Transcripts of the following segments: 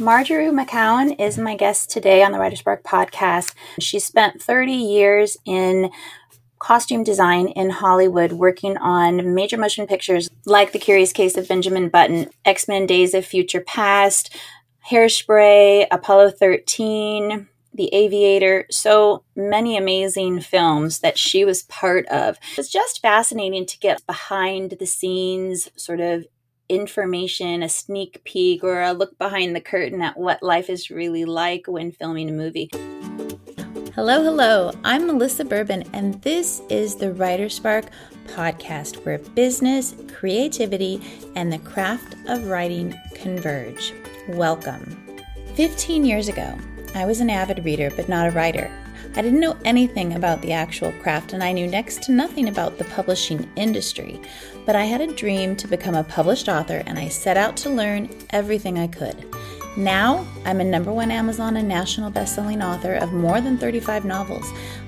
Marjorie McCown is my guest today on the WriterSpark podcast. She spent 30 years in costume design in Hollywood, working on major motion pictures like The Curious Case of Benjamin Button, X-Men Days of Future Past, Hairspray, Apollo 13, The Aviator, so many amazing films that she was part of. It's just fascinating to get behind the scenes sort of information, a sneak peek or a look behind the curtain at what life is really like when filming a movie. Hello, hello. I'm Melissa Bourbon, and this is the WriterSpark podcast, where business, creativity, and the craft of writing converge. Welcome. 15 years ago, I was an avid reader, but not a writer. I didn't know anything about the actual craft, and I knew next to nothing about the publishing industry. But I had a dream to become a published author, and I set out to learn everything I could. Now, I'm a #1 Amazon and national best-selling author of more than 35 novels.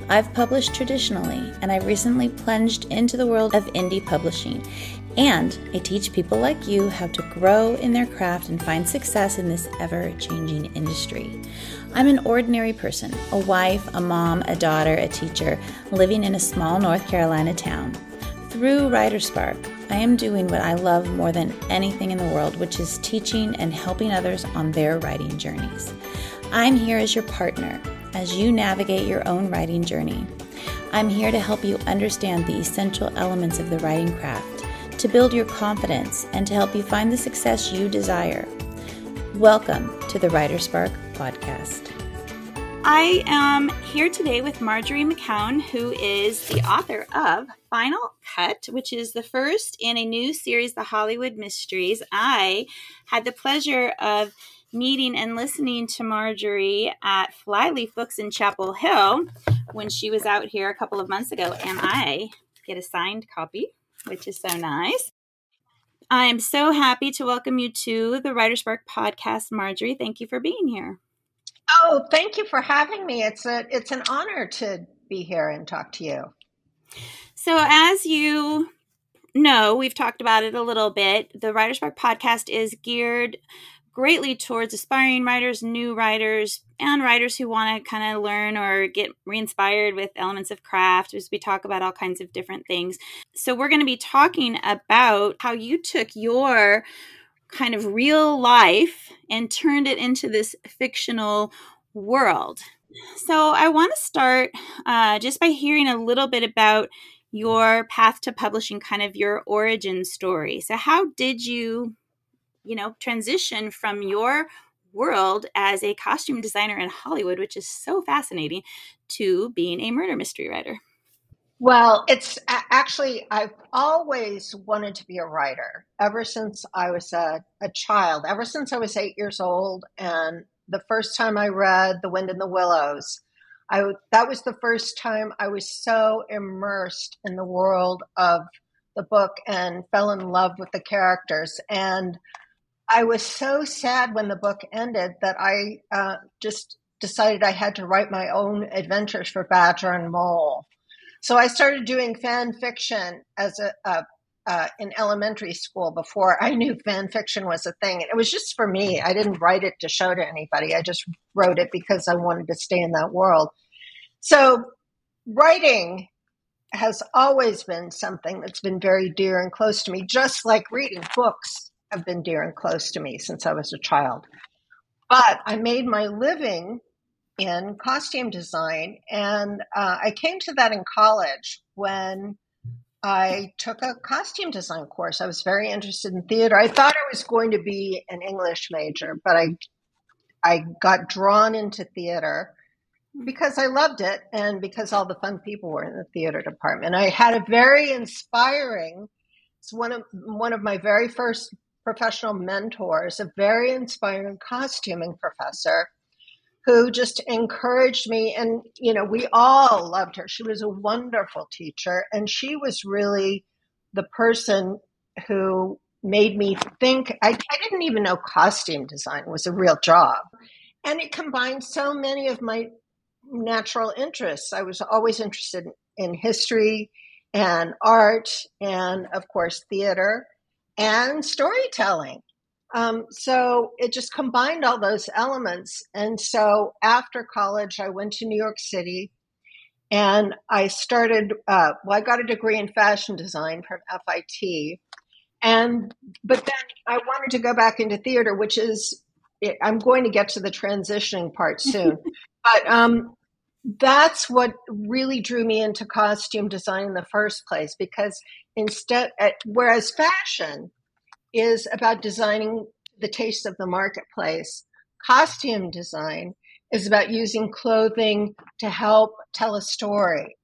I've published traditionally, and I recently plunged into the world of indie publishing. And I teach people like you how to grow in their craft and find success in this ever-changing industry. I'm an ordinary person, a wife, a mom, a daughter, a teacher, living in a small North Carolina town. Through WriterSpark, I am doing what I love more than anything in the world, which is teaching and helping others on their writing journeys. I'm here as your partner as you navigate your own writing journey. I'm here to help you understand the essential elements of the writing craft, to build your confidence, and to help you find the success you desire. Welcome to the WriterSpark podcast. I am here today with Marjorie McCown, who is the author of Final Cut, which is the first in a new series, The Hollywood Mysteries. I had the pleasure of meeting and listening to Marjorie at Flyleaf Books in Chapel Hill when she was out here a couple of months ago, and I get a signed copy, which is so nice. I am so happy to welcome you to the WriterSpark podcast, Marjorie. Thank you for being here. Oh, thank you for having me. It's an honor to be here and talk to you. So as you know, we've talked about it a little bit. The WriterSpark podcast is geared greatly towards aspiring writers, new writers, and writers who want to kind of learn or get re-inspired with elements of craft, as we talk about all kinds of different things. So we're going to be talking about how you took your kind of real life and turned it into this fictional world. So I want to start just by hearing a little bit about your path to publishing, kind of your origin story. So how did you transition from your world as a costume designer in Hollywood, which is so fascinating, to being a murder mystery writer? Well, it's actually, I've always wanted to be a writer ever since I was a child, ever since I was 8 years old. And the first time I read The Wind in the Willows, that was the first time I was so immersed in the world of the book and fell in love with the characters. And I was so sad when the book ended that I just decided I had to write my own adventures for Badger and Mole. So I started doing fan fiction as in elementary school before I knew fan fiction was a thing. It was just for me. I didn't write it to show to anybody. I just wrote it because I wanted to stay in that world. So writing has always been something that's been very dear and close to me, just like reading books have been dear and close to me since I was a child. But I made my living in costume design. And I came to that in college when I took a costume design course. I was very interested in theater. I thought I was going to be an English major, but I got drawn into theater because I loved it and because all the fun people were in the theater department. I had a very inspiring, it's one of my very first professional mentors, a very inspiring costuming professor who just encouraged me. And, we all loved her. She was a wonderful teacher. And she was really the person who made me think. I didn't even know costume design was a real job. And it combined so many of my natural interests. I was always interested in history and art and, of course, theater and storytelling. So it just combined all those elements. And so after college, I went to New York City and I started, I got a degree in fashion design from FIT. But then I wanted to go back into theater, which is, I'm going to get to the transitioning part soon. But that's what really drew me into costume design in the first place, because whereas fashion is about designing the taste of the marketplace, costume design is about using clothing to help tell a story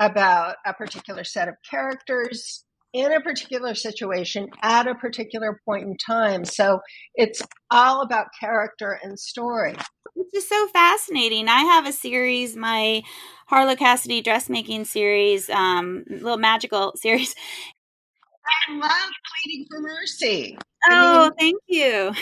about a particular set of characters in a particular situation at a particular point in time. So it's all about character and story. Which is so fascinating. I have a series, my Harlow Cassidy dressmaking series, little magical series. I love Pleading for Mercy. Oh, thank you.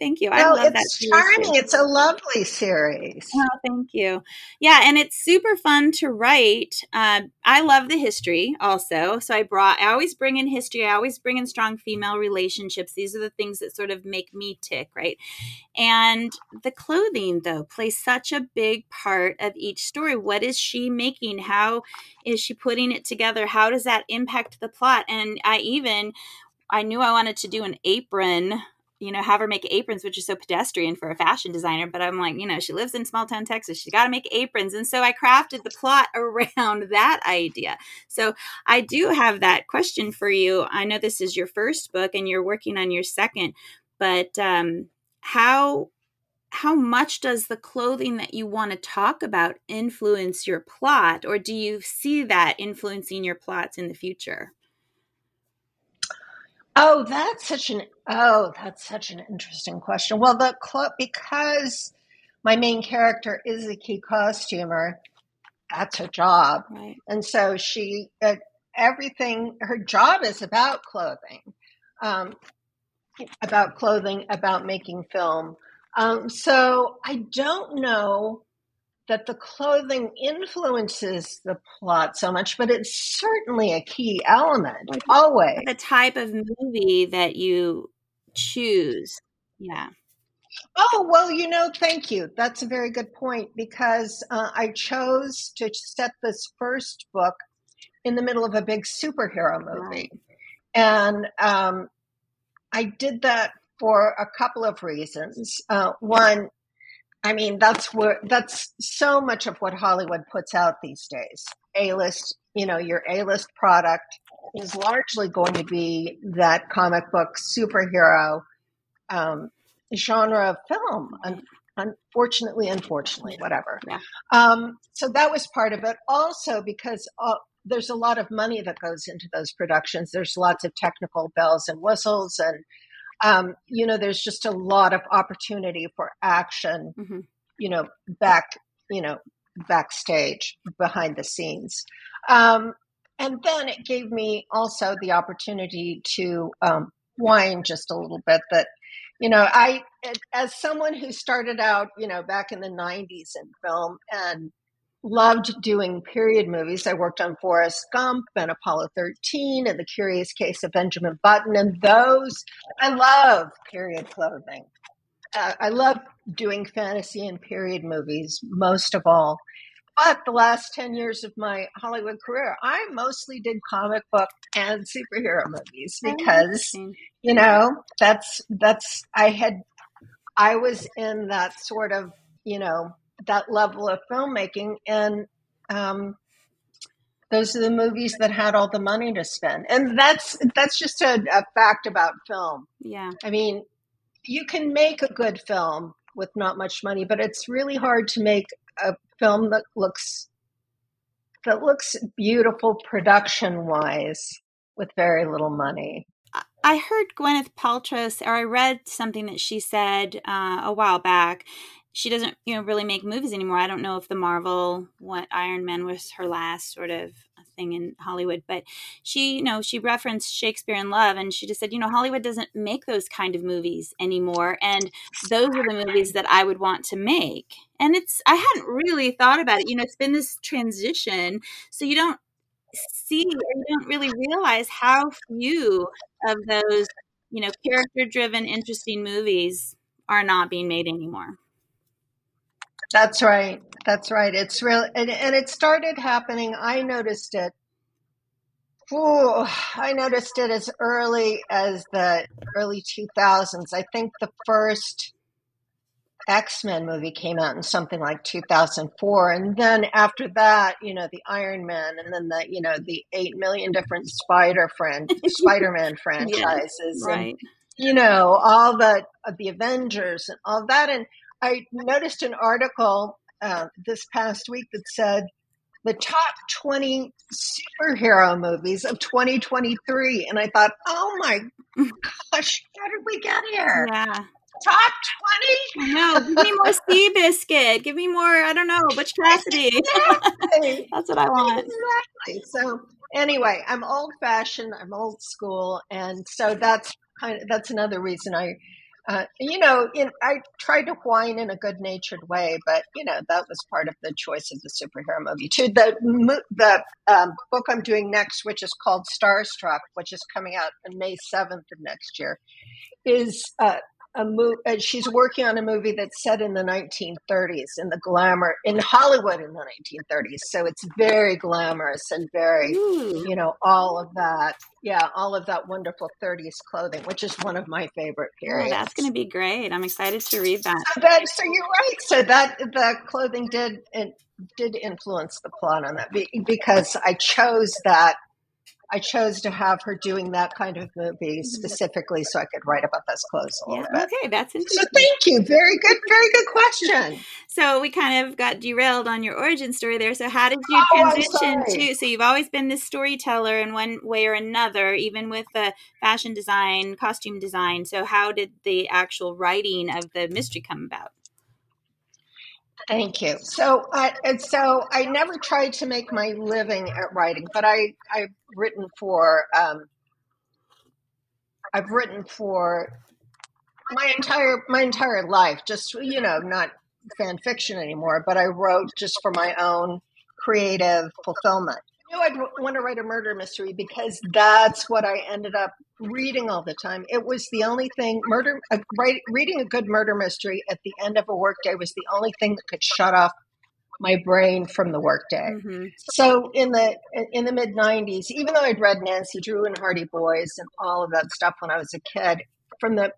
Thank you. I love that series. It's charming. It's a lovely series. Oh, thank you. Yeah, and it's super fun to write. I love the history also. So I always bring in history. I always bring in strong female relationships. These are the things that sort of make me tick, right? And the clothing, though, plays such a big part of each story. What is she making? How is she putting it together? How does that impact the plot? And I knew I wanted to do an apron, have her make aprons, which is so pedestrian for a fashion designer. But I'm like, she lives in small town Texas. She's got to make aprons. And so I crafted the plot around that idea. So I do have that question for you. I know this is your first book and you're working on your second, but how much does the clothing that you want to talk about influence your plot? Or do you see that influencing your plots in the future? Oh, that's such an interesting question. Well, because my main character is a key costumer, that's her job, right? And so she her job is about clothing, about making film. So I don't know that the clothing influences the plot so much, but it's certainly a key element, always. The type of movie that you choose. Yeah. Oh, well, thank you. That's a very good point, because I chose to set this first book in the middle of a big superhero movie. Right. And I did that for a couple of reasons. One, that's so much of what Hollywood puts out these days. A-list, your A-list product is largely going to be that comic book superhero genre of film. Unfortunately, whatever. Yeah. So that was part of it. Also, because there's a lot of money that goes into those productions. There's lots of technical bells and whistles, and there's just a lot of opportunity for action, mm-hmm. Backstage, behind the scenes. And then it gave me also the opportunity to whine just a little bit that, as someone who started out, back in the 90s in film and loved doing period movies. I worked on Forrest Gump and Apollo 13 and The Curious Case of Benjamin Button. And I love period clothing. I love doing fantasy and period movies most of all. But the last 10 years of my Hollywood career, I mostly did comic book and superhero movies because, I was in that sort of, that level of filmmaking, and those are the movies that had all the money to spend. And that's just a fact about film. Yeah. You can make a good film with not much money, but it's really hard to make a film that looks beautiful production wise with very little money. I heard Gwyneth Paltrow, or I read something that she said a while back. She doesn't, really make movies anymore. I don't know if the Marvel, Iron Man was her last sort of thing in Hollywood, but she, she referenced Shakespeare in Love, and she just said, Hollywood doesn't make those kind of movies anymore, and those are the movies that I would want to make. And I hadn't really thought about it. It's been this transition, so you don't see, or you don't really realize how few of those you know, character-driven, interesting movies are not being made anymore. That's right. That's right. It's real. And it started happening. I noticed it. Ooh, I noticed it as early as the early 2000s. I think the first X-Men movie came out in something like 2004. And then after that, you know, the Iron Man and then the, you know, the 8 million different Spider-Man franchises. Right. And, you know, all the Avengers and all that. And I noticed an article this past week that said the top 20 superhero movies of 2023. And I thought, oh my gosh, how did we get here? Yeah. Top 20? No, give me more Seabiscuit. Give me more, I don't know, Butch Cassidy. Exactly. That's what I want. Exactly. So anyway, I'm old-fashioned, I'm old school. And so that's another reason I tried to whine in a good-natured way, but, you know, that was part of the choice of the superhero movie, too. The book I'm doing next, which is called Starstruck, which is coming out on May 7th of next year, is a movie. She's working on a movie that's set in the 1930s, in Hollywood in the 1930s. So it's very glamorous and very, you know, all of that. Yeah, all of that wonderful 30s clothing, which is one of my favorite periods. Oh, that's going to be great. I'm excited to read that. So you're right. So that the clothing did influence the plot on that because I chose to have her doing that kind of movie specifically so I could write about those clothes a little bit. Okay, that's interesting. So thank you. Very good question. So we kind of got derailed on your origin story there. So how did you transition to, so you've always been this storyteller in one way or another, even with the fashion design, costume design. So how did the actual writing of the mystery come about? Thank you. So I never tried to make my living at writing, but I've written for my entire life. Just, you know, not fan fiction anymore, but I wrote just for my own creative fulfillment. I knew I'd want to write a murder mystery because that's what I ended up reading all the time. It was the only thing. Reading a good murder mystery at the end of a workday was the only thing that could shut off my brain from the workday. Mm-hmm. So in the mid 90s, even though I'd read Nancy Drew and Hardy Boys and all of that stuff when I was a kid, from the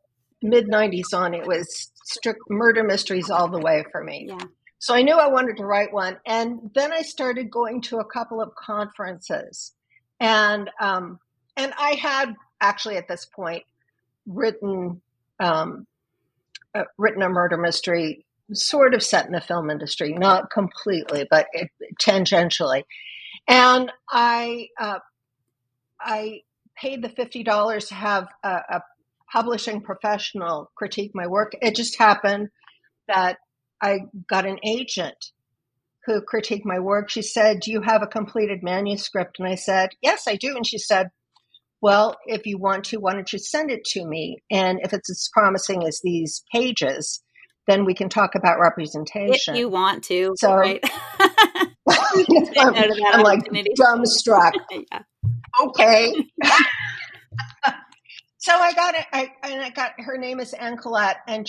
mid 90s on, it was strict murder mysteries all the way for me. Yeah. So I knew I wanted to write one. And then I started going to a couple of conferences, and I had actually at this point written a murder mystery sort of set in the film industry, not completely, but tangentially. And I paid the $50 to have a publishing professional critique my work. It just happened that I got an agent who critiqued my work. She said, "Do you have a completed manuscript?" And I said, "Yes, I do." And she said, "Well, if you want to, why don't you send it to me? And if it's as promising as these pages, then we can talk about representation." If you want to. So, right. I'm like dumbstruck. Yeah. Okay. So I got it. Her name is Anne Collette, and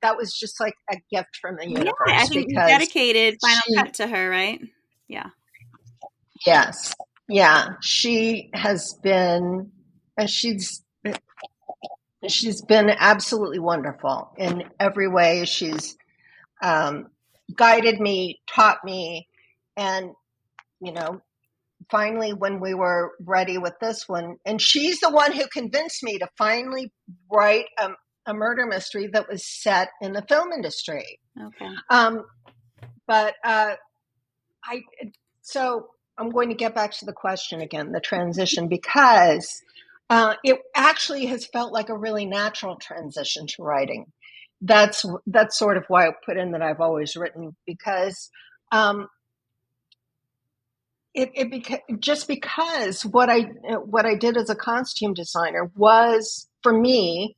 that was just like a gift from the universe. Yeah, I think you dedicated Final Cut to her, right? Yeah. Yes. Yeah. She has been, and she's been absolutely wonderful in every way. She's guided me, taught me, and, you know, finally, when we were ready with this one, and she's the one who convinced me to finally write a murder mystery that was set in the film industry. Okay. So I'm going to get back to the question again, the transition, because it actually has felt like a really natural transition to writing. That's sort of why I put in that I've always written, because because what I did as a costume designer was, for me,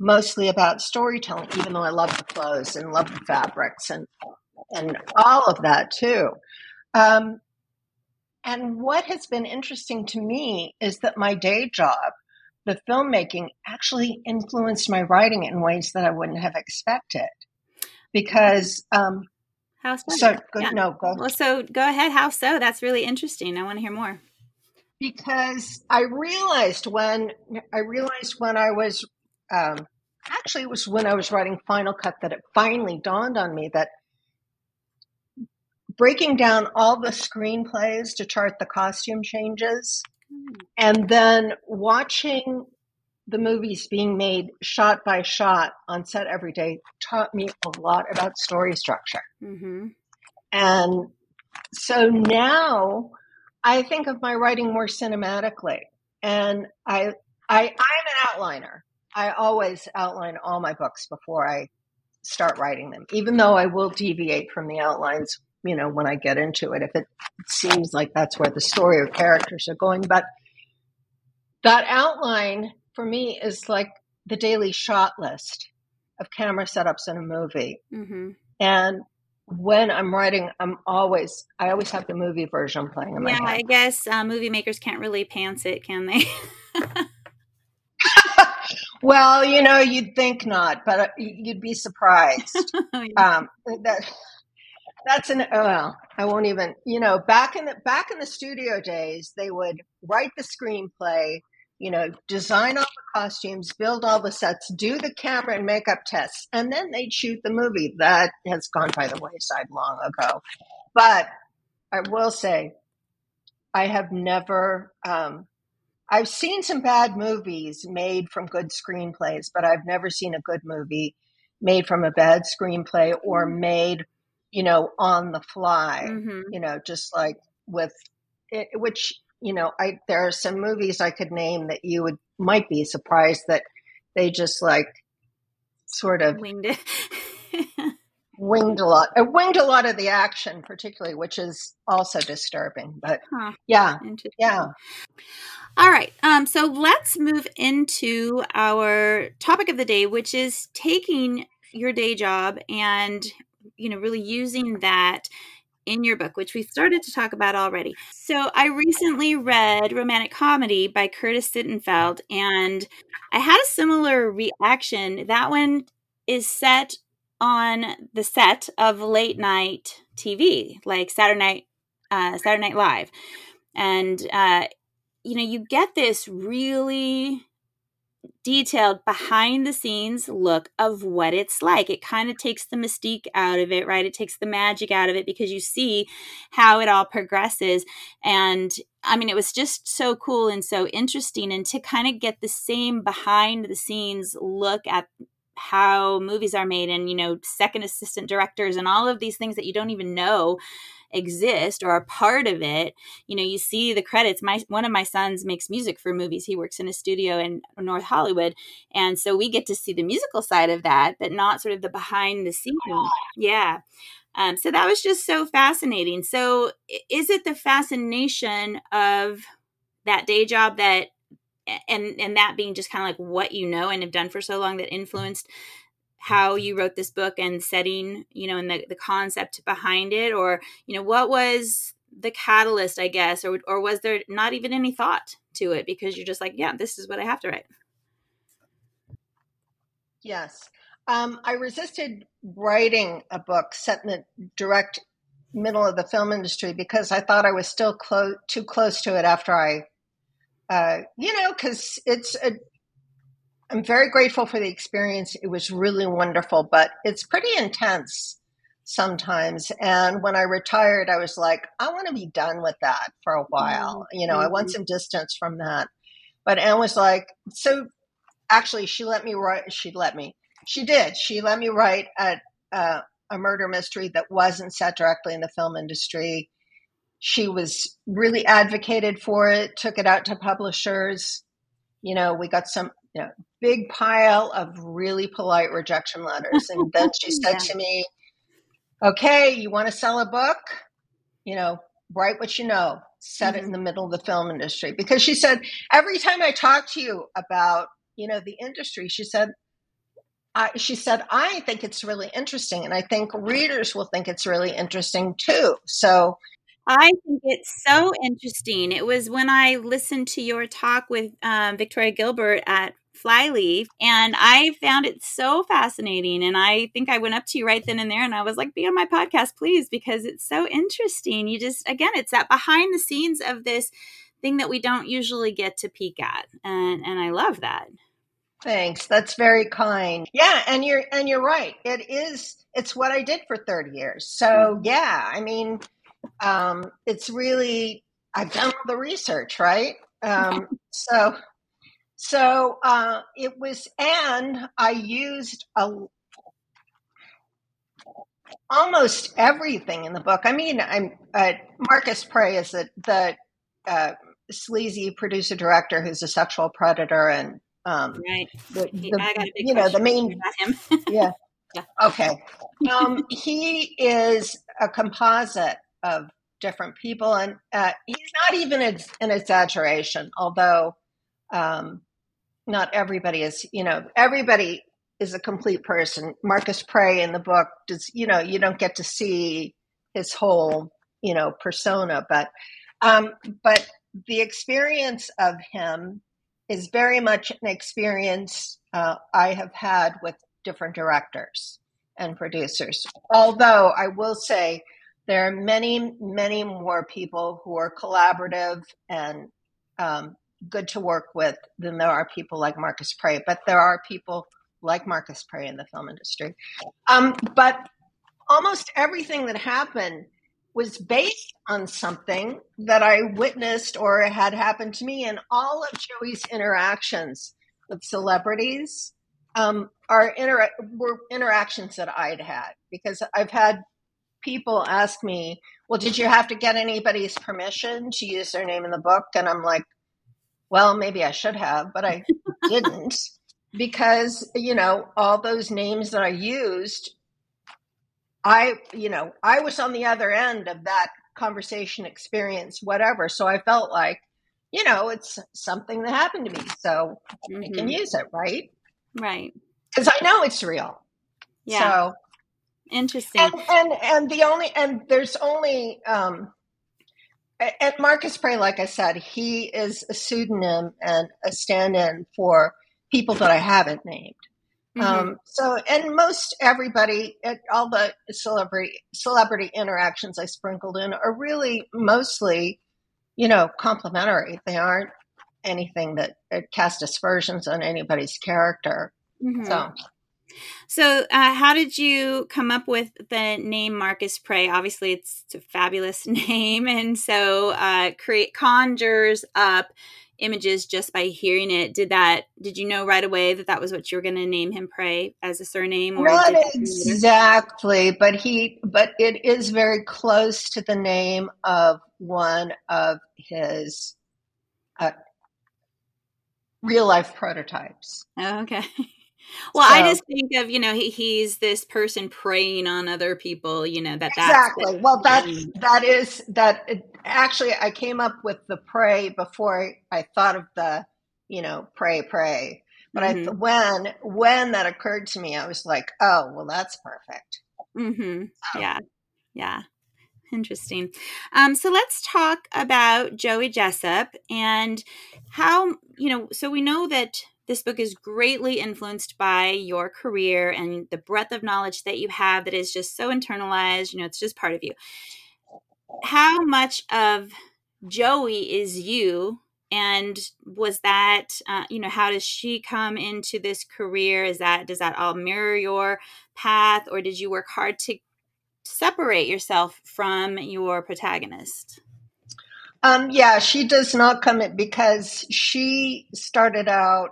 mostly about storytelling, even though I love the clothes and love the fabrics and all of that too. And what has been interesting to me is that my day job the filmmaking actually influenced my writing in ways that I wouldn't have expected. Because go ahead. How so? That's really interesting. I want to hear more. Because I realized when I was writing Final Cut that it finally dawned on me that breaking down all the screenplays to chart the costume changes and then watching the movies being made shot by shot on set every day taught me a lot about story structure. Mm-hmm. And so now I think of my writing more cinematically, and I'm an outliner. I always outline all my books before I start writing them, even though I will deviate from the outlines, you know, when I get into it, if it seems like that's where the story or characters are going. But that outline for me is like the daily shot list of camera setups in a movie. Mm-hmm. And when I'm writing, I always have the movie version playing in my head. Yeah, I guess movie makers can't really pants it, can they? Well, you know, you'd think not, but you'd be surprised. Back in the studio days, they would write the screenplay, you know, design all the costumes, build all the sets, do the camera and makeup tests, and then they'd shoot the movie. That has gone by the wayside long ago. But I will say, I have never, I've seen some bad movies made from good screenplays, but I've never seen a good movie made from a bad screenplay or made, you know, on the fly, mm-hmm. you know, just like with it, which, you know, there are some movies I could name that you might be surprised that they just like sort of winged a lot of the action, particularly, which is also disturbing. But yeah. All right. So let's move into our topic of the day, which is taking your day job and, you know, really using that in your book, which we started to talk about already. So I recently read Romantic Comedy by Curtis Sittenfeld, and I had a similar reaction. That one is set on the set of late night TV, like Saturday Night Live. And, you know, you get this really detailed behind the scenes look of what it's like. It kind of takes the mystique out of it, right? It takes the magic out of it because you see how it all progresses. And I mean, it was just so cool and so interesting. And to kind of get the same behind the scenes look at how movies are made and, you know, second assistant directors and all of these things that you don't even know exist or are part of it. You know, you see the credits. One of my sons makes music for movies. He works in a studio in North Hollywood. And so we get to see the musical side of that, but not sort of the behind the scenes. Yeah. So that was just so fascinating. So is it the fascination of that day job that, and that being just kind of like what you know and have done for so long that influenced how you wrote this book and setting, you know, and the concept behind it? Or, you know, what was the catalyst, I guess, or was there not even any thought to it because you're just like, yeah, this is what I have to write? Yes. I resisted writing a book set in the direct middle of the film industry because I thought I was still too close to it after because I'm very grateful for the experience. It was really wonderful, but it's pretty intense sometimes. And when I retired, I was like, I want to be done with that for a while. You know, I want some distance from that. But Anne was like, so actually she let me write. She let me write a murder mystery that wasn't set directly in the film industry. She was really advocated for it, took it out to publishers. You know, we got some, you know, big pile of really polite rejection letters. And then she said to me, okay, you want to sell a book? You know, write what you know, set it in the middle of the film industry. Because she said, every time I talk to you about, you know, the industry, she said, I think it's really interesting. And I think readers will think it's really interesting too. So I think it's so interesting. It was when I listened to your talk with Victoria Gilbert at Flyleaf, and I found it so fascinating. And I think I went up to you right then and there, and I was like, be on my podcast, please, because it's so interesting. You just, again, it's that behind the scenes of this thing that we don't usually get to peek at. And I love that. Thanks. That's very kind. Yeah. And you're right. It's what I did for 30 years. So yeah, I mean, it's really, I've done all the research, right? So it was, and I used almost everything in the book. I mean, Marcus Prey is the sleazy producer director who's a sexual predator, and right. The main about him. Yeah. Yeah. Okay. He is a composite of different people, and he's not even an exaggeration, although. Not everybody is, everybody is a complete person. Marcus Prey in the book does, you don't get to see his whole, persona, but the experience of him is very much an experience I have had with different directors and producers. Although I will say there are many, many more people who are collaborative and, good to work with than there are people like Marcus Prey, but there are people like Marcus Prey in the film industry. But almost everything that happened was based on something that I witnessed or had happened to me, and all of Joey's interactions with celebrities were interactions that I'd had, because I've had people ask me, well, did you have to get anybody's permission to use their name in the book? And I'm like, well, maybe I should have, but I didn't, because, all those names that I used, I was on the other end of that conversation, experience, whatever. So I felt like, it's something that happened to me, so I can use it, right? Right. Because I know it's real. Yeah. So interesting. And Marcus Prey, like I said, he is a pseudonym and a stand-in for people that I haven't named. Mm-hmm. And most everybody, all the celebrity interactions I sprinkled in are really mostly, complimentary. They aren't anything that cast aspersions on anybody's character. Mm-hmm. So how did you come up with the name Marcus Prey? Obviously, it's a fabulous name. And so conjures up images just by hearing it. Did you know right away that was what you were going to name him, Prey, as a surname? Or not exactly, but it is very close to the name of one of his real-life prototypes. Oh, okay. Well, so, I just think of, he's this person preying on other people, Exactly. Actually, I came up with the prey before I thought of the, prey. But mm-hmm. When that occurred to me, I was like, oh, well, that's perfect. Mm-hmm. Yeah. Interesting. So let's talk about Joey Jessop and how, so we know that this book is greatly influenced by your career and the breadth of knowledge that you have that is just so internalized, it's just part of you. How much of Joey is you? And was that, how does she come into this career? Does that all mirror your path, or did you work hard to separate yourself from your protagonist? Yeah, she does not come in, because she started out,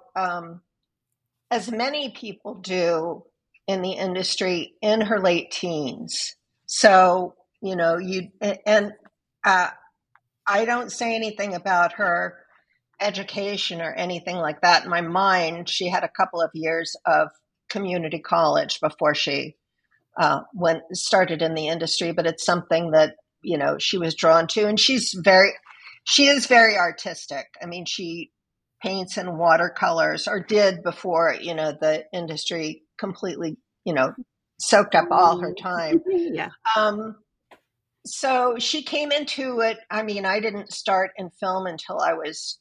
as many people do in the industry, in her late teens. So, I don't say anything about her education or anything like that. In my mind, she had a couple of years of community college before she started in the industry, but it's something that she was drawn to, and she is very artistic. I mean, she paints in watercolors, or did before, the industry completely, soaked up all her time. Yeah. So she came into it. I mean, I didn't start in film until I was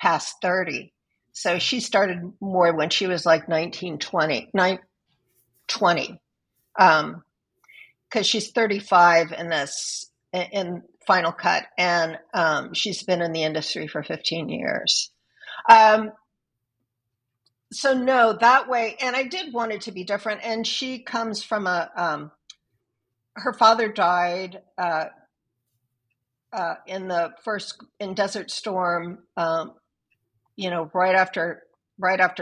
past 30. So she started more when she was like 19, 20, because she's 35 in this, in Final Cut, and she's been in the industry for 15 years. So no, that way, and I did want it to be different. And she comes from a, her father died in the first, in Desert Storm, you know, right after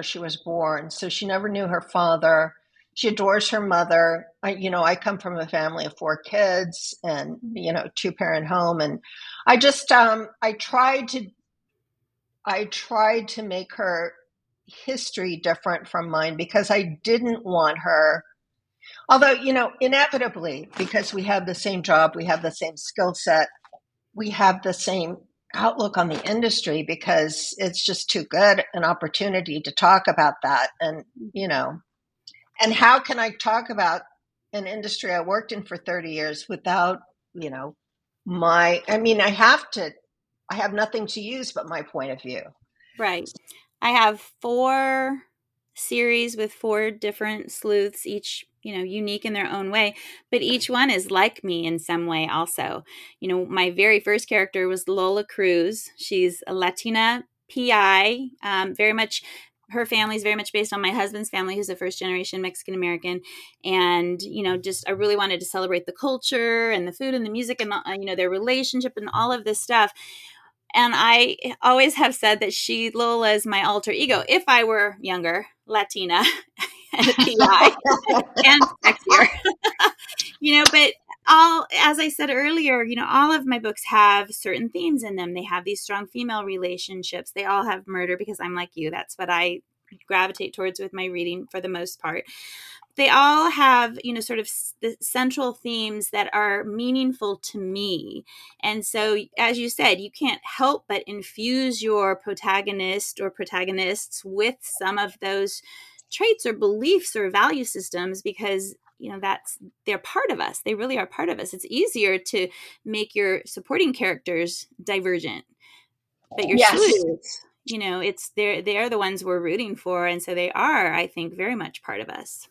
she was born. So she never knew her father. She adores her mother. I come from a family of four kids and, two-parent home. And I just, I tried to make her history different from mine because I didn't want her, although, inevitably, because we have the same job, we have the same skill set, we have the same outlook on the industry because it's just too good an opportunity to talk about that. And, and how can I talk about an industry I worked in for 30 years without, I have nothing to use but my point of view. Right. I have four series with four different sleuths, each, unique in their own way, but each one is like me in some way also. My very first character was Lola Cruz. She's a Latina PI, very much. Her family is very much based on my husband's family, who's a first-generation Mexican-American. And, I really wanted to celebrate the culture and the food and the music and, their relationship and all of this stuff. And I always have said that Lola is my alter ego. If I were younger, Latina, and a PI, and sexier, but as I said earlier, all of my books have certain themes in them. They have these strong female relationships. They all have murder because I'm like you. That's what I gravitate towards with my reading for the most part. They all have, sort of the central themes that are meaningful to me. And so, as you said, you can't help but infuse your protagonist or protagonists with some of those traits or beliefs or value systems because they're part of us. They really are part of us. It's easier to make your supporting characters divergent, but your sleuths, it's they're the ones we're rooting for, and so they are, I think, very much part of us.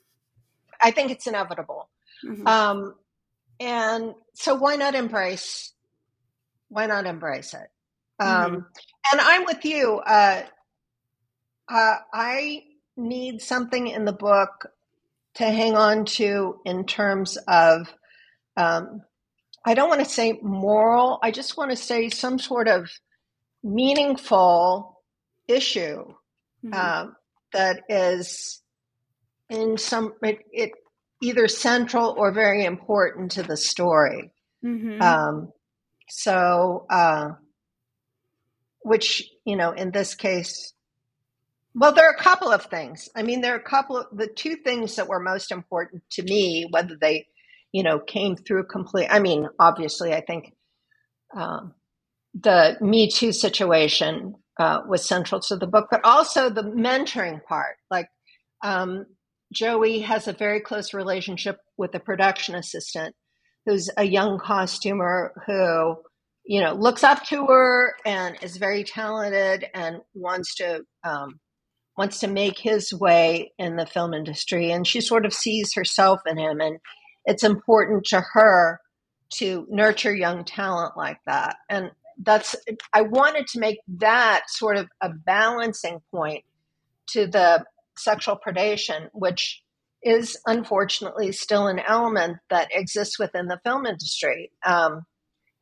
I think it's inevitable, and so why not embrace it? And I'm with you. I need something in the book to hang on to in terms of, I don't want to say moral. I just want to say some sort of meaningful issue that is in some, it either central or very important to the story. Which, in this case, well, there are a couple of things. I mean, there are a couple of the two things that were most important to me, whether they, came through complete. I mean, obviously, I think the Me Too situation was central to the book, but also the mentoring part. Like Joey has a very close relationship with a production assistant who's a young costumer who, looks up to her and is very talented and wants to make his way in the film industry. And she sort of sees herself in him. And it's important to her to nurture young talent like that. And I wanted to make that sort of a balancing point to the sexual predation, which is unfortunately still an element that exists within the film industry.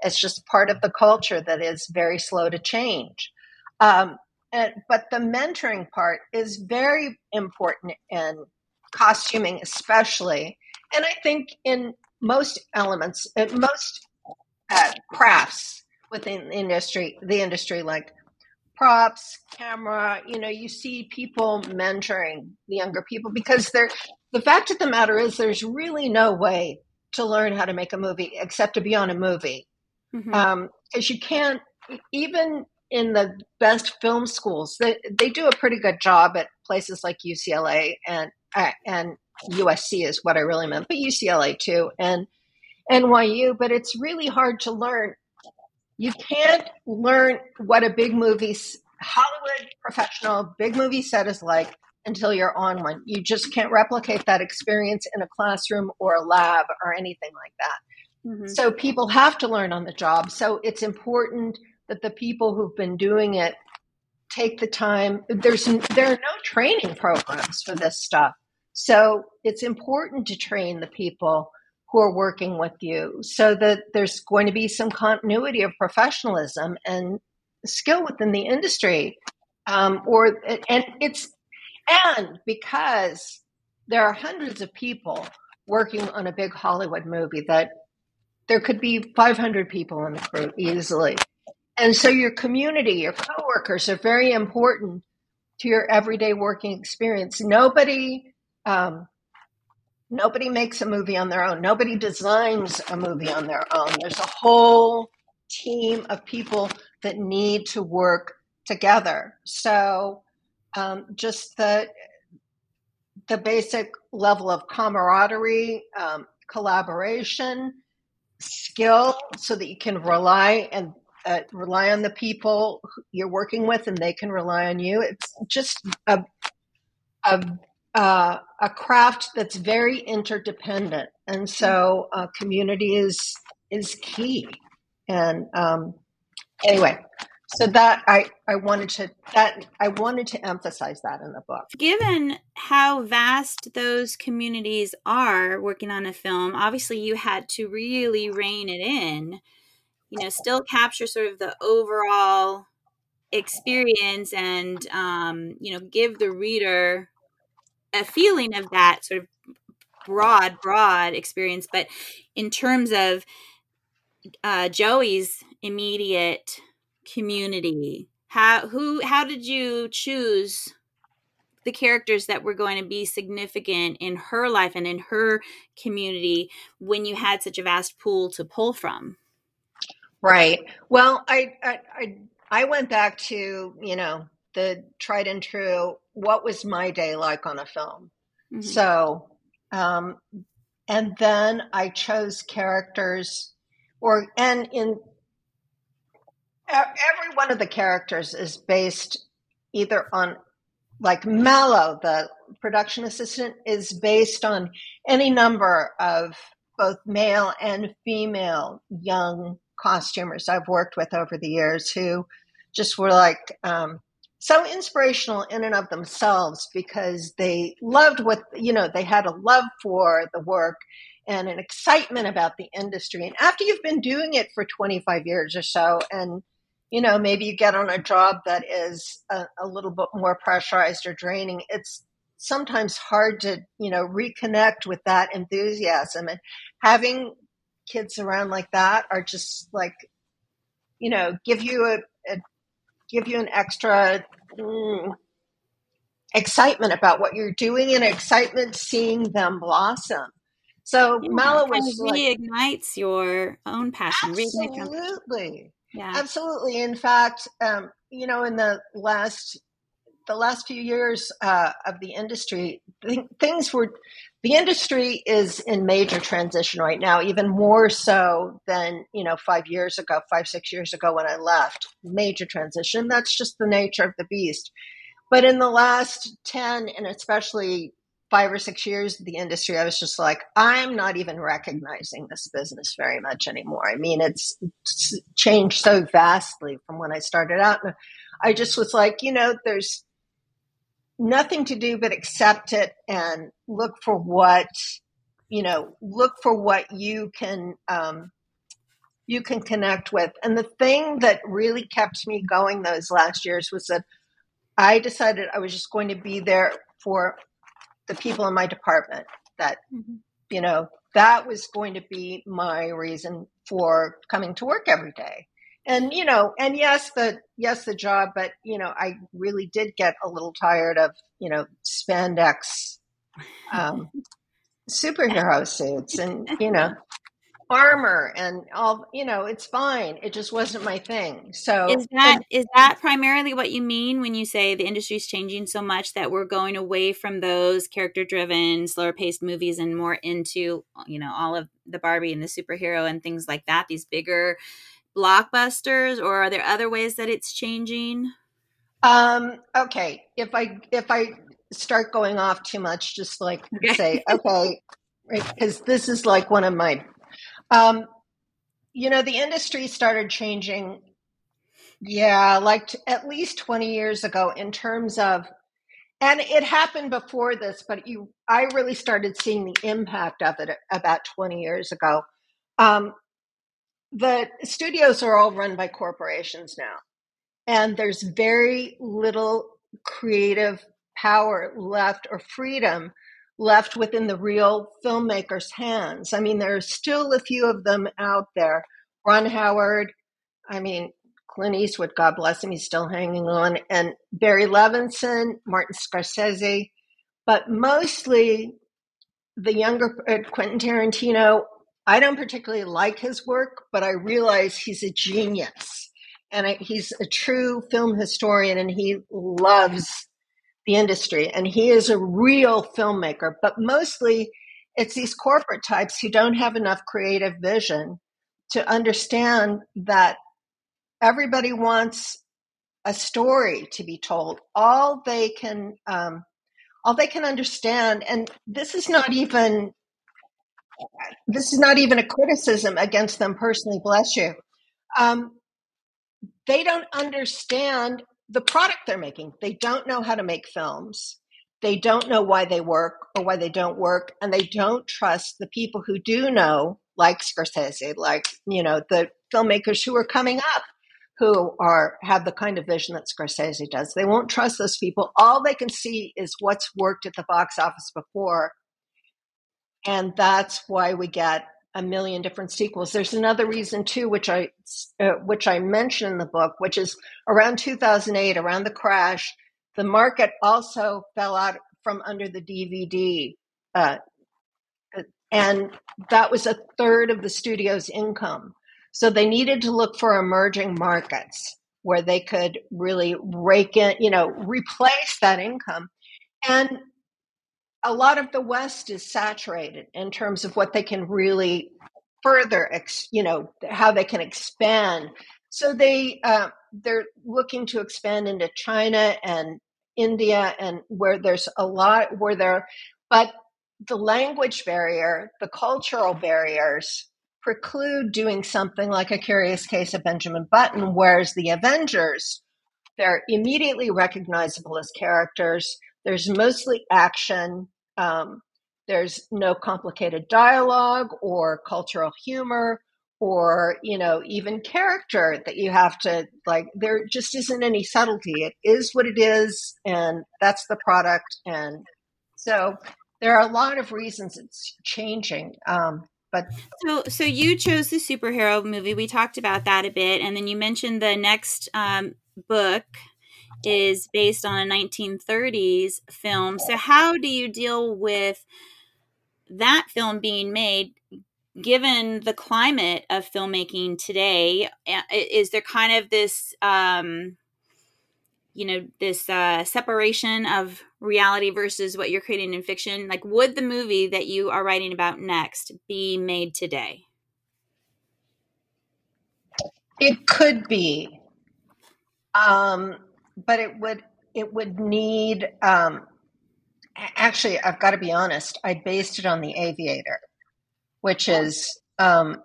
It's just part of the culture that is very slow to change. But the mentoring part is very important in costuming, especially, and I think in most elements, in most crafts within the industry, like props, camera. You see people mentoring the younger people because the fact of the matter is there's really no way to learn how to make a movie except to be on a movie, because you can't even. In the best film schools, they do a pretty good job at places like UCLA and USC is what I really meant, but UCLA too. And NYU, but it's really hard to learn. You can't learn what a big movie, Hollywood professional big movie set is like until you're on one. You just can't replicate that experience in a classroom or a lab or anything like that. Mm-hmm. So people have to learn on the job. So it's important that the people who've been doing it take the time. There are no training programs for this stuff. So it's important to train the people who are working with you so that there's going to be some continuity of professionalism and skill within the industry. Because there are hundreds of people working on a big Hollywood movie, that there could be 500 people in the crew easily. And so your community, your coworkers are very important to your everyday working experience. Nobody makes a movie on their own. Nobody designs a movie on their own. There's a whole team of people that need to work together. So just the basic level of camaraderie, collaboration, skill, so that you can rely on the people you're working with, and they can rely on you. It's just a craft that's very interdependent, and so community is key. And anyway, so that I wanted to emphasize that in the book. Given how vast those communities are working on a film, obviously you had to really rein it in. You know, still capture sort of the overall experience, and give the reader a feeling of that sort of broad experience. But in terms of Joey's immediate community, how did you choose the characters that were going to be significant in her life and in her community when you had such a vast pool to pull from? Right. Well, I went back to, the tried and true, what was my day like on a film? Mm-hmm. So, and then I chose characters, and every one of the characters is based either on, like Mallow, the production assistant, is based on any number of both male and female young costumers I've worked with over the years, who just were like so inspirational in and of themselves, because they loved they had a love for the work and an excitement about the industry. And after you've been doing it for 25 years or so, and maybe you get on a job that is a little bit more pressurized or draining, it's sometimes hard to reconnect with that enthusiasm. And having kids around like that are just like, give you an extra excitement about what you're doing, and excitement seeing them blossom. So yeah, Mala was reignites your own passion. Absolutely. Yeah. Absolutely. In fact, in the last few years of the industry, the industry is in major transition right now, even more so than, 5-6 years ago when I left. Major transition. That's just the nature of the beast. But in the last 10 and especially 5 or 6 years, the industry, I was just like, I'm not even recognizing this business very much anymore. I mean, it's changed so vastly from when I started out. And I just was like, there's nothing to do but accept it and look for what you can connect with. And the thing that really kept me going those last years was that I decided I was just going to be there for the people in my department. That, that was going to be my reason for coming to work every day. And, yes, the job, but, I really did get a little tired of, spandex superhero suits and, farmer and all, you know, it's fine. It just wasn't my thing. So is that primarily what you mean when you say the industry's changing so much that we're going away from those character driven, slower paced movies and more into, you know, all of the Barbie and the superhero and things like that, these bigger blockbusters, or are there other ways that it's changing? Okay. If I start going off too much, just like say, okay, because this is like one of my, you know, the industry started changing. Yeah. Like at least 20 years ago in terms of, and it happened before this, but I really started seeing the impact of it about 20 years ago. The studios are all run by corporations now, and there's very little creative power left or freedom left within the real filmmakers' hands. I mean, there are still a few of them out there. Ron Howard, I mean, Clint Eastwood, God bless him, he's still hanging on, and Barry Levinson, Martin Scorsese, but mostly the younger Quentin Tarantino. I don't particularly like his work, but I realize he's a genius and he's a true film historian, and he loves the industry and he is a real filmmaker. But mostly it's these corporate types who don't have enough creative vision to understand that everybody wants a story to be told. All they can understand, and this is not even a criticism against them personally, bless you. They don't understand the product they're making. They don't know how to make films. They don't know why they work or why they don't work. And they don't trust the people who do know, like Scorsese, like, you know, the filmmakers who are coming up, who have the kind of vision that Scorsese does. They won't trust those people. All they can see is what's worked at the box office before. And that's why we get a million different sequels. There's another reason too, which I mention in the book, which is around 2008, around the crash, the market also fell out from under the DVD. And that was a third of the studio's income. So they needed to look for emerging markets where they could really rake in, you know, replace that income. And a lot of the West is saturated in terms of what they can really further, you know, how they can expand. So they're looking to expand into China and India, and but the language barrier, the cultural barriers preclude doing something like A Curious Case of Benjamin Button, whereas the Avengers, they're immediately recognizable as characters. There's mostly action. There's no complicated dialogue or cultural humor or, you know, even character that you have to like. There just isn't any subtlety. It is what it is, and that's the product. And so there are a lot of reasons it's changing. So you chose the superhero movie. We talked about that a bit, and then you mentioned the next book is based on a 1930s film. So how do you deal with that film being made given the climate of filmmaking today? Is there kind of this, you know, this separation of reality versus what you're creating in fiction? Like, would the movie that you are writing about next be made today? It could be. But it would need, actually, I've got to be honest, I based it on The Aviator, which is a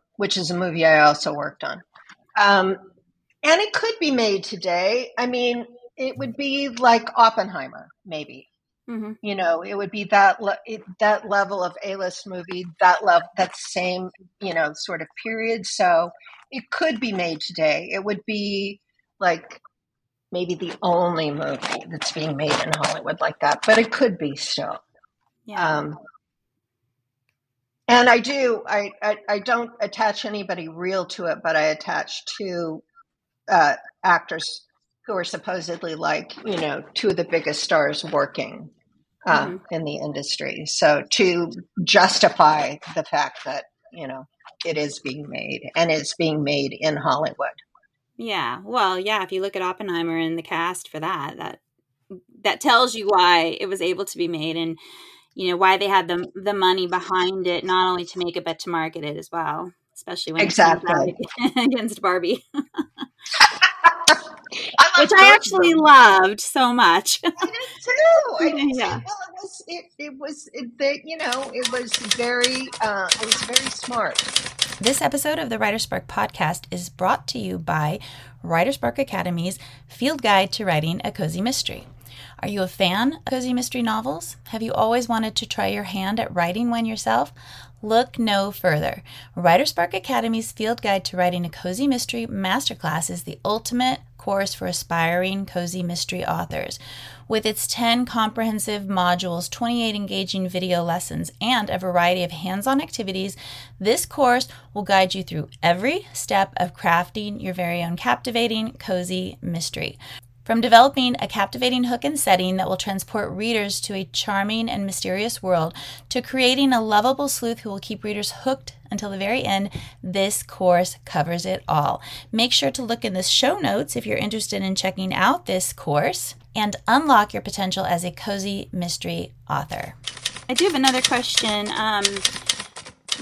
movie I also worked on. And it could be made today. I mean, it would be like Oppenheimer, maybe. Mm-hmm. You know, it would be that level of A-list movie, that same, you know, sort of period. So it could be made today. It would be like maybe the only movie that's being made in Hollywood like that, but it could be still. Yeah. And I don't attach anybody real to it, but I attach two actors who are supposedly like, you know, two of the biggest stars working in the industry. So to justify the fact that, you know, it is being made, and it's being made in Hollywood. Yeah. Well, yeah, if you look at Oppenheimer and the cast for that, that tells you why it was able to be made, and, you know, why they had the money behind it, not only to make it, but to market it as well, especially when it's against Barbie. Which I actually loved so much. I did too. It was very smart. This episode of the WriterSpark podcast is brought to you by WriterSpark Academy's Field Guide to Writing a Cozy Mystery. Are you a fan of cozy mystery novels? Have you always wanted to try your hand at writing one yourself? Look no further. WriterSpark Academy's Field Guide to Writing a Cozy Mystery Masterclass is the ultimate course for aspiring cozy mystery authors. With its 10 comprehensive modules, 28 engaging video lessons, and a variety of hands-on activities, this course will guide you through every step of crafting your very own captivating cozy mystery. From developing a captivating hook and setting that will transport readers to a charming and mysterious world, to creating a lovable sleuth who will keep readers hooked until the very end, this course covers it all. Make sure to look in the show notes if you're interested in checking out this course and unlock your potential as a cozy mystery author. I do have another question.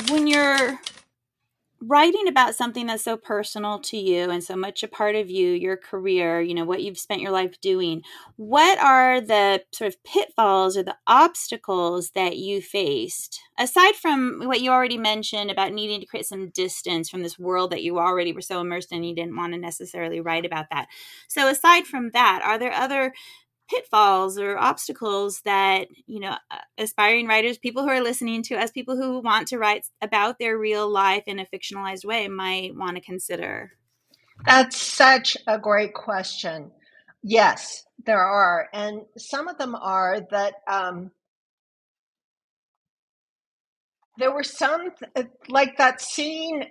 When you're writing about something that's so personal to you and so much a part of you, your career, you know, what you've spent your life doing, what are the sort of pitfalls or the obstacles that you faced? Aside from what you already mentioned about needing to create some distance from this world that you already were so immersed in, you didn't want to necessarily write about that. So aside from that, are there other pitfalls or obstacles that, you know, aspiring writers, people who are listening to us, people who want to write about their real life in a fictionalized way might want to consider? That's such a great question. Yes, there are. And some of them are that there were some, like that scene,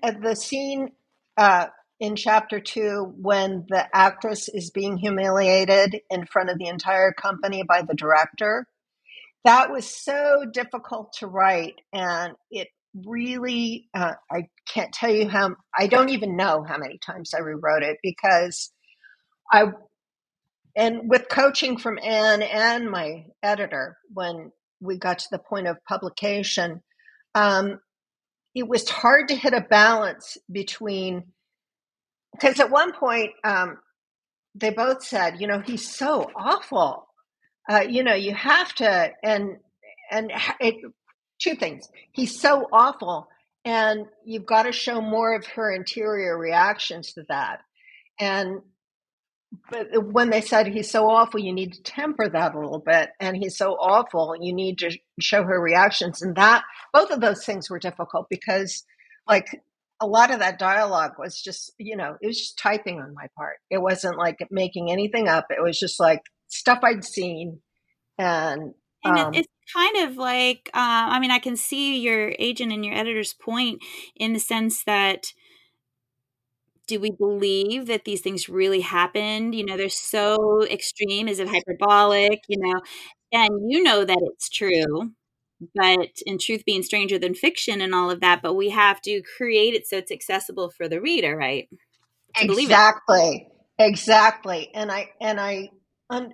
in chapter 2, when the actress is being humiliated in front of the entire company by the director, that was so difficult to write. And it really, I can't tell you how, I don't even know how many times I rewrote it, because and with coaching from Anne and my editor, when we got to the point of publication, it was hard to hit a balance between, because at one point, they both said, you know, he's so awful. You know, you have to, two things. He's so awful, and you've got to show more of her interior reactions to that. But when they said he's so awful, you need to temper that a little bit. And he's so awful, you need to show her reactions. And that, both of those things were difficult, because, like, a lot of that dialogue was just, you know, it was just typing on my part. It wasn't like making anything up. It was just like stuff I'd seen. And it's kind of like, I mean, I can see your agent and your editor's point, in the sense that, do we believe that these things really happened? You know, they're so extreme. Is it hyperbolic? You know, and you know that it's true. But in truth being stranger than fiction and all of that, but we have to create it so it's accessible for the reader, right? Exactly. And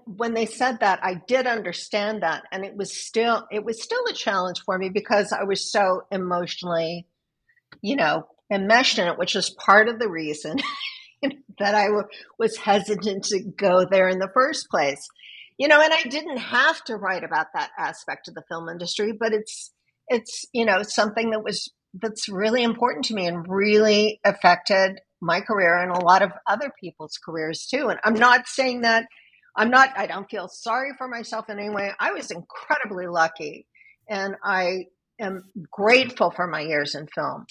when they said that, I did understand that, and it was still a challenge for me, because I was so emotionally, you know, enmeshed in it, which is part of the reason that I was hesitant to go there in the first place. You know, and I didn't have to write about that aspect of the film industry, but it's you know, something that's really important to me and really affected my career and a lot of other people's careers too. And I'm not saying that I don't feel sorry for myself in any way. I was incredibly lucky, and I am grateful for my years in film.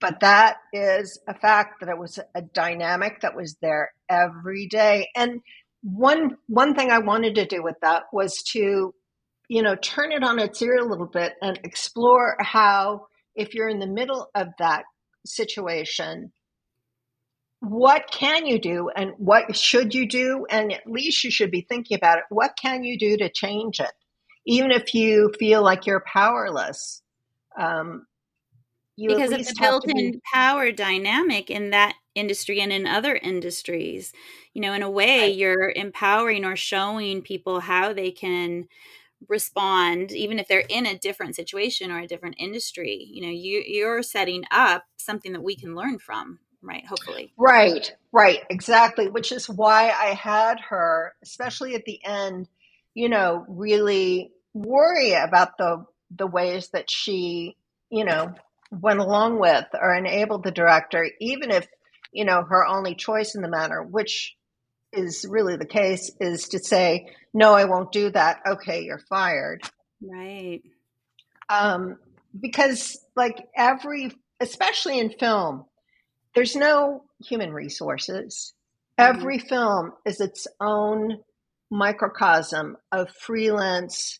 But that is a fact, that it was a dynamic that was there every day. And one thing I wanted to do with that was to, you know, turn it on its ear a little bit and explore how, if you're in the middle of that situation, what can you do and what should you do? And at least you should be thinking about it. What can you do to change it? Even if you feel like you're powerless, Because of the built-in power dynamic in that industry and in other industries. You know, in a way, you're empowering or showing people how they can respond, even if they're in a different situation or a different industry. You know, you're setting up something that we can learn from, right? Hopefully. Right, exactly. Which is why I had her, especially at the end, you know, really worry about the ways that she, you know, went along with or enabled the director, even if, you know, her only choice in the matter, which is really the case, is to say, no, I won't do that. Okay, you're fired. Right. Because like especially in film, there's no human resources. Mm-hmm. Every film is its own microcosm of freelance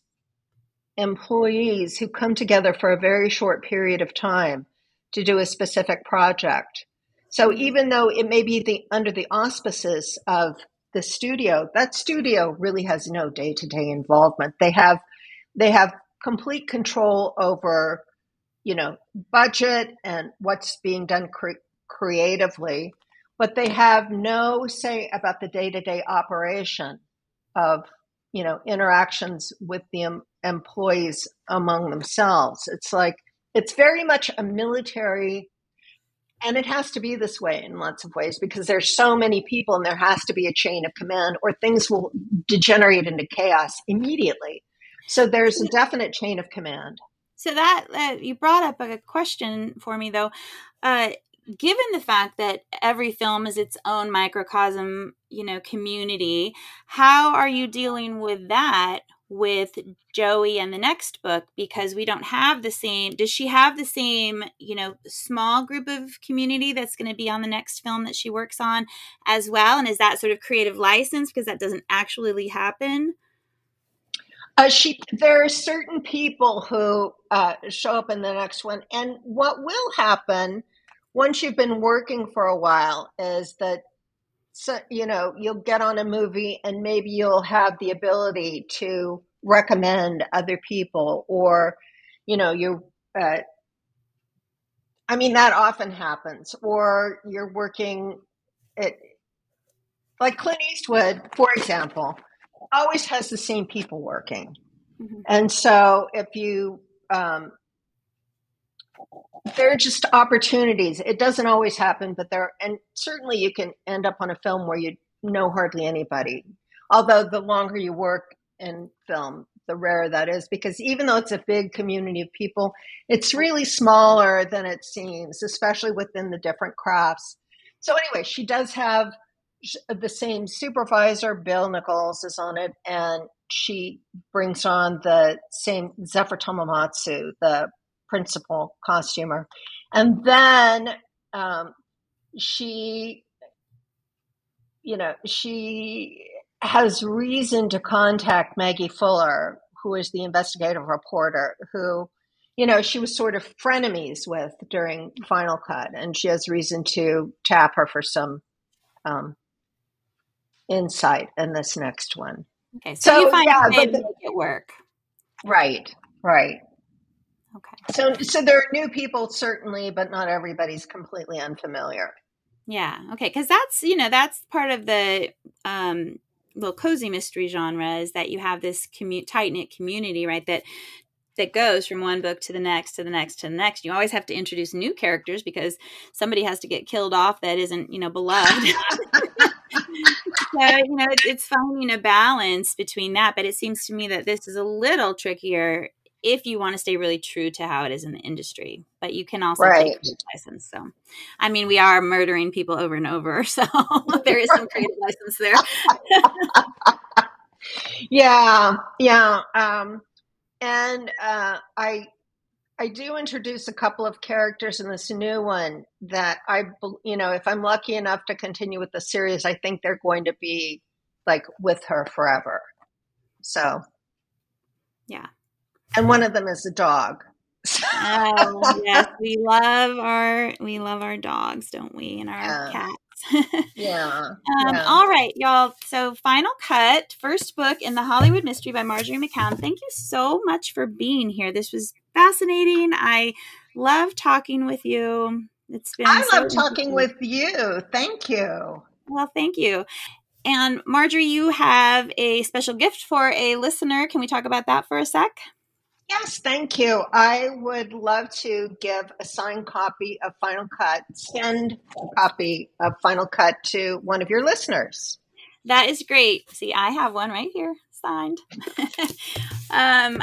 employees who come together for a very short period of time to do a specific project. So even though it may be under the auspices of the studio, that studio really has no day-to-day involvement. They have complete control over, you know, budget and what's being done creatively, but they have no say about the day-to-day operation of, you know, interactions with the employees among themselves. It's like, it's very much a military, and it has to be this way in lots of ways because there's so many people and there has to be a chain of command or things will degenerate into chaos immediately. So there's a definite chain of command. So that you brought up a question for me though. Given the fact that every film is its own microcosm, you know, community, how are you dealing with that with Joey and the next book? Because we don't have the same, does she have the same, you know, small group of community that's going to be on the next film that she works on as well? And is that sort of creative license because that doesn't actually happen? There are certain people who show up in the next one. And what will happen once you've been working for a while is that, so, you know, you'll get on a movie and maybe you'll have the ability to recommend other people or, you know, that often happens. Or you're working at, like Clint Eastwood, for example, always has the same people working. Mm-hmm. And so if you, there are just opportunities. It doesn't always happen, but and certainly you can end up on a film where you know hardly anybody. Although the longer you work in film, the rarer that is, because even though it's a big community of people, it's really smaller than it seems, especially within the different crafts. So anyway, she does have the same supervisor. Bill Nichols is on it, and she brings on the same Zephyr Tomomatsu, the principal costumer. And then she has reason to contact Maggie Fuller, who is the investigative reporter, who, you know, she was sort of frenemies with during Final Cut. And she has reason to tap her for some insight in this next one. Okay, so you find a way to make it work. Right. Okay. So there are new people, certainly, but not everybody's completely unfamiliar. Yeah. Okay. Because that's, you know, that's part of the little cozy mystery genre is that you have this tight-knit community, right, that goes from one book to the next, to the next, to the next. You always have to introduce new characters because somebody has to get killed off that isn't, you know, beloved. So, you know, it's finding a balance between that. But it seems to me that this is a little trickier if you want to stay really true to how it is in the industry, but you can also take a license. So, I mean, we are murdering people over and over, so there is some creative license there. Yeah. And I do introduce a couple of characters in this new one that I, you know, if I'm lucky enough to continue with the series, I think they're going to be like with her forever. So, yeah. And one of them is a dog. Oh yes, we love our dogs, don't we? And our cats. Yeah. All right, y'all. So, Final Cut, first book in the Hollywood Mystery by Marjorie McCown. Thank you so much for being here. This was fascinating. I love talking with you. It's been I love talking with you. Thank you. Well, thank you. And Marjorie, you have a special gift for a listener. Can we talk about that for a sec? Yes, thank you. I would love to give a signed copy of Final Cut, send a copy of Final Cut to one of your listeners. That is great. See, I have one right here signed.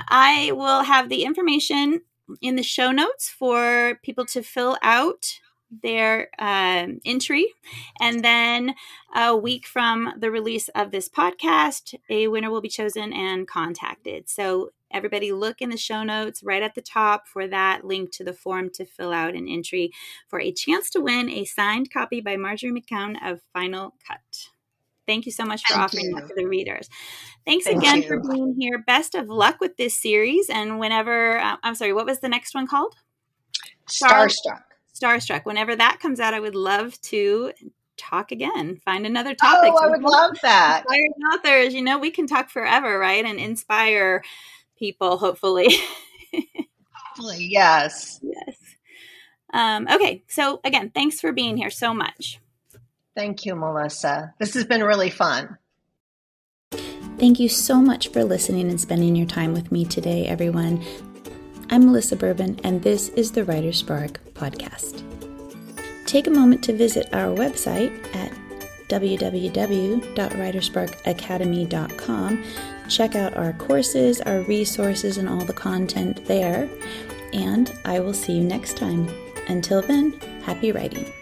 I will have the information in the show notes for people to fill out their entry. And then a week from the release of this podcast, a winner will be chosen and contacted. So everybody look in the show notes right at the top for that link to the form to fill out an entry for a chance to win a signed copy by Marjorie McCown of Final Cut. Thank you so much for offering that to the readers. Thanks again for being here. Best of luck with this series. And whenever, I'm sorry, what was the next one called? Starstruck. Whenever that comes out, I would love to talk again, find another topic. Oh, I would love that. Inspired authors, you know, we can talk forever, right? And inspire people, hopefully. Hopefully, yes. Yes. Okay. So again, thanks for being here so much. Thank you, Melissa. This has been really fun. Thank you so much for listening and spending your time with me today, everyone. I'm Melissa Bourbon, and this is the WriterSpark Podcast. Take a moment to visit our website at www.writersparkacademy.com. Check out our courses, our resources, and all the content there. And I will see you next time. Until then, happy writing.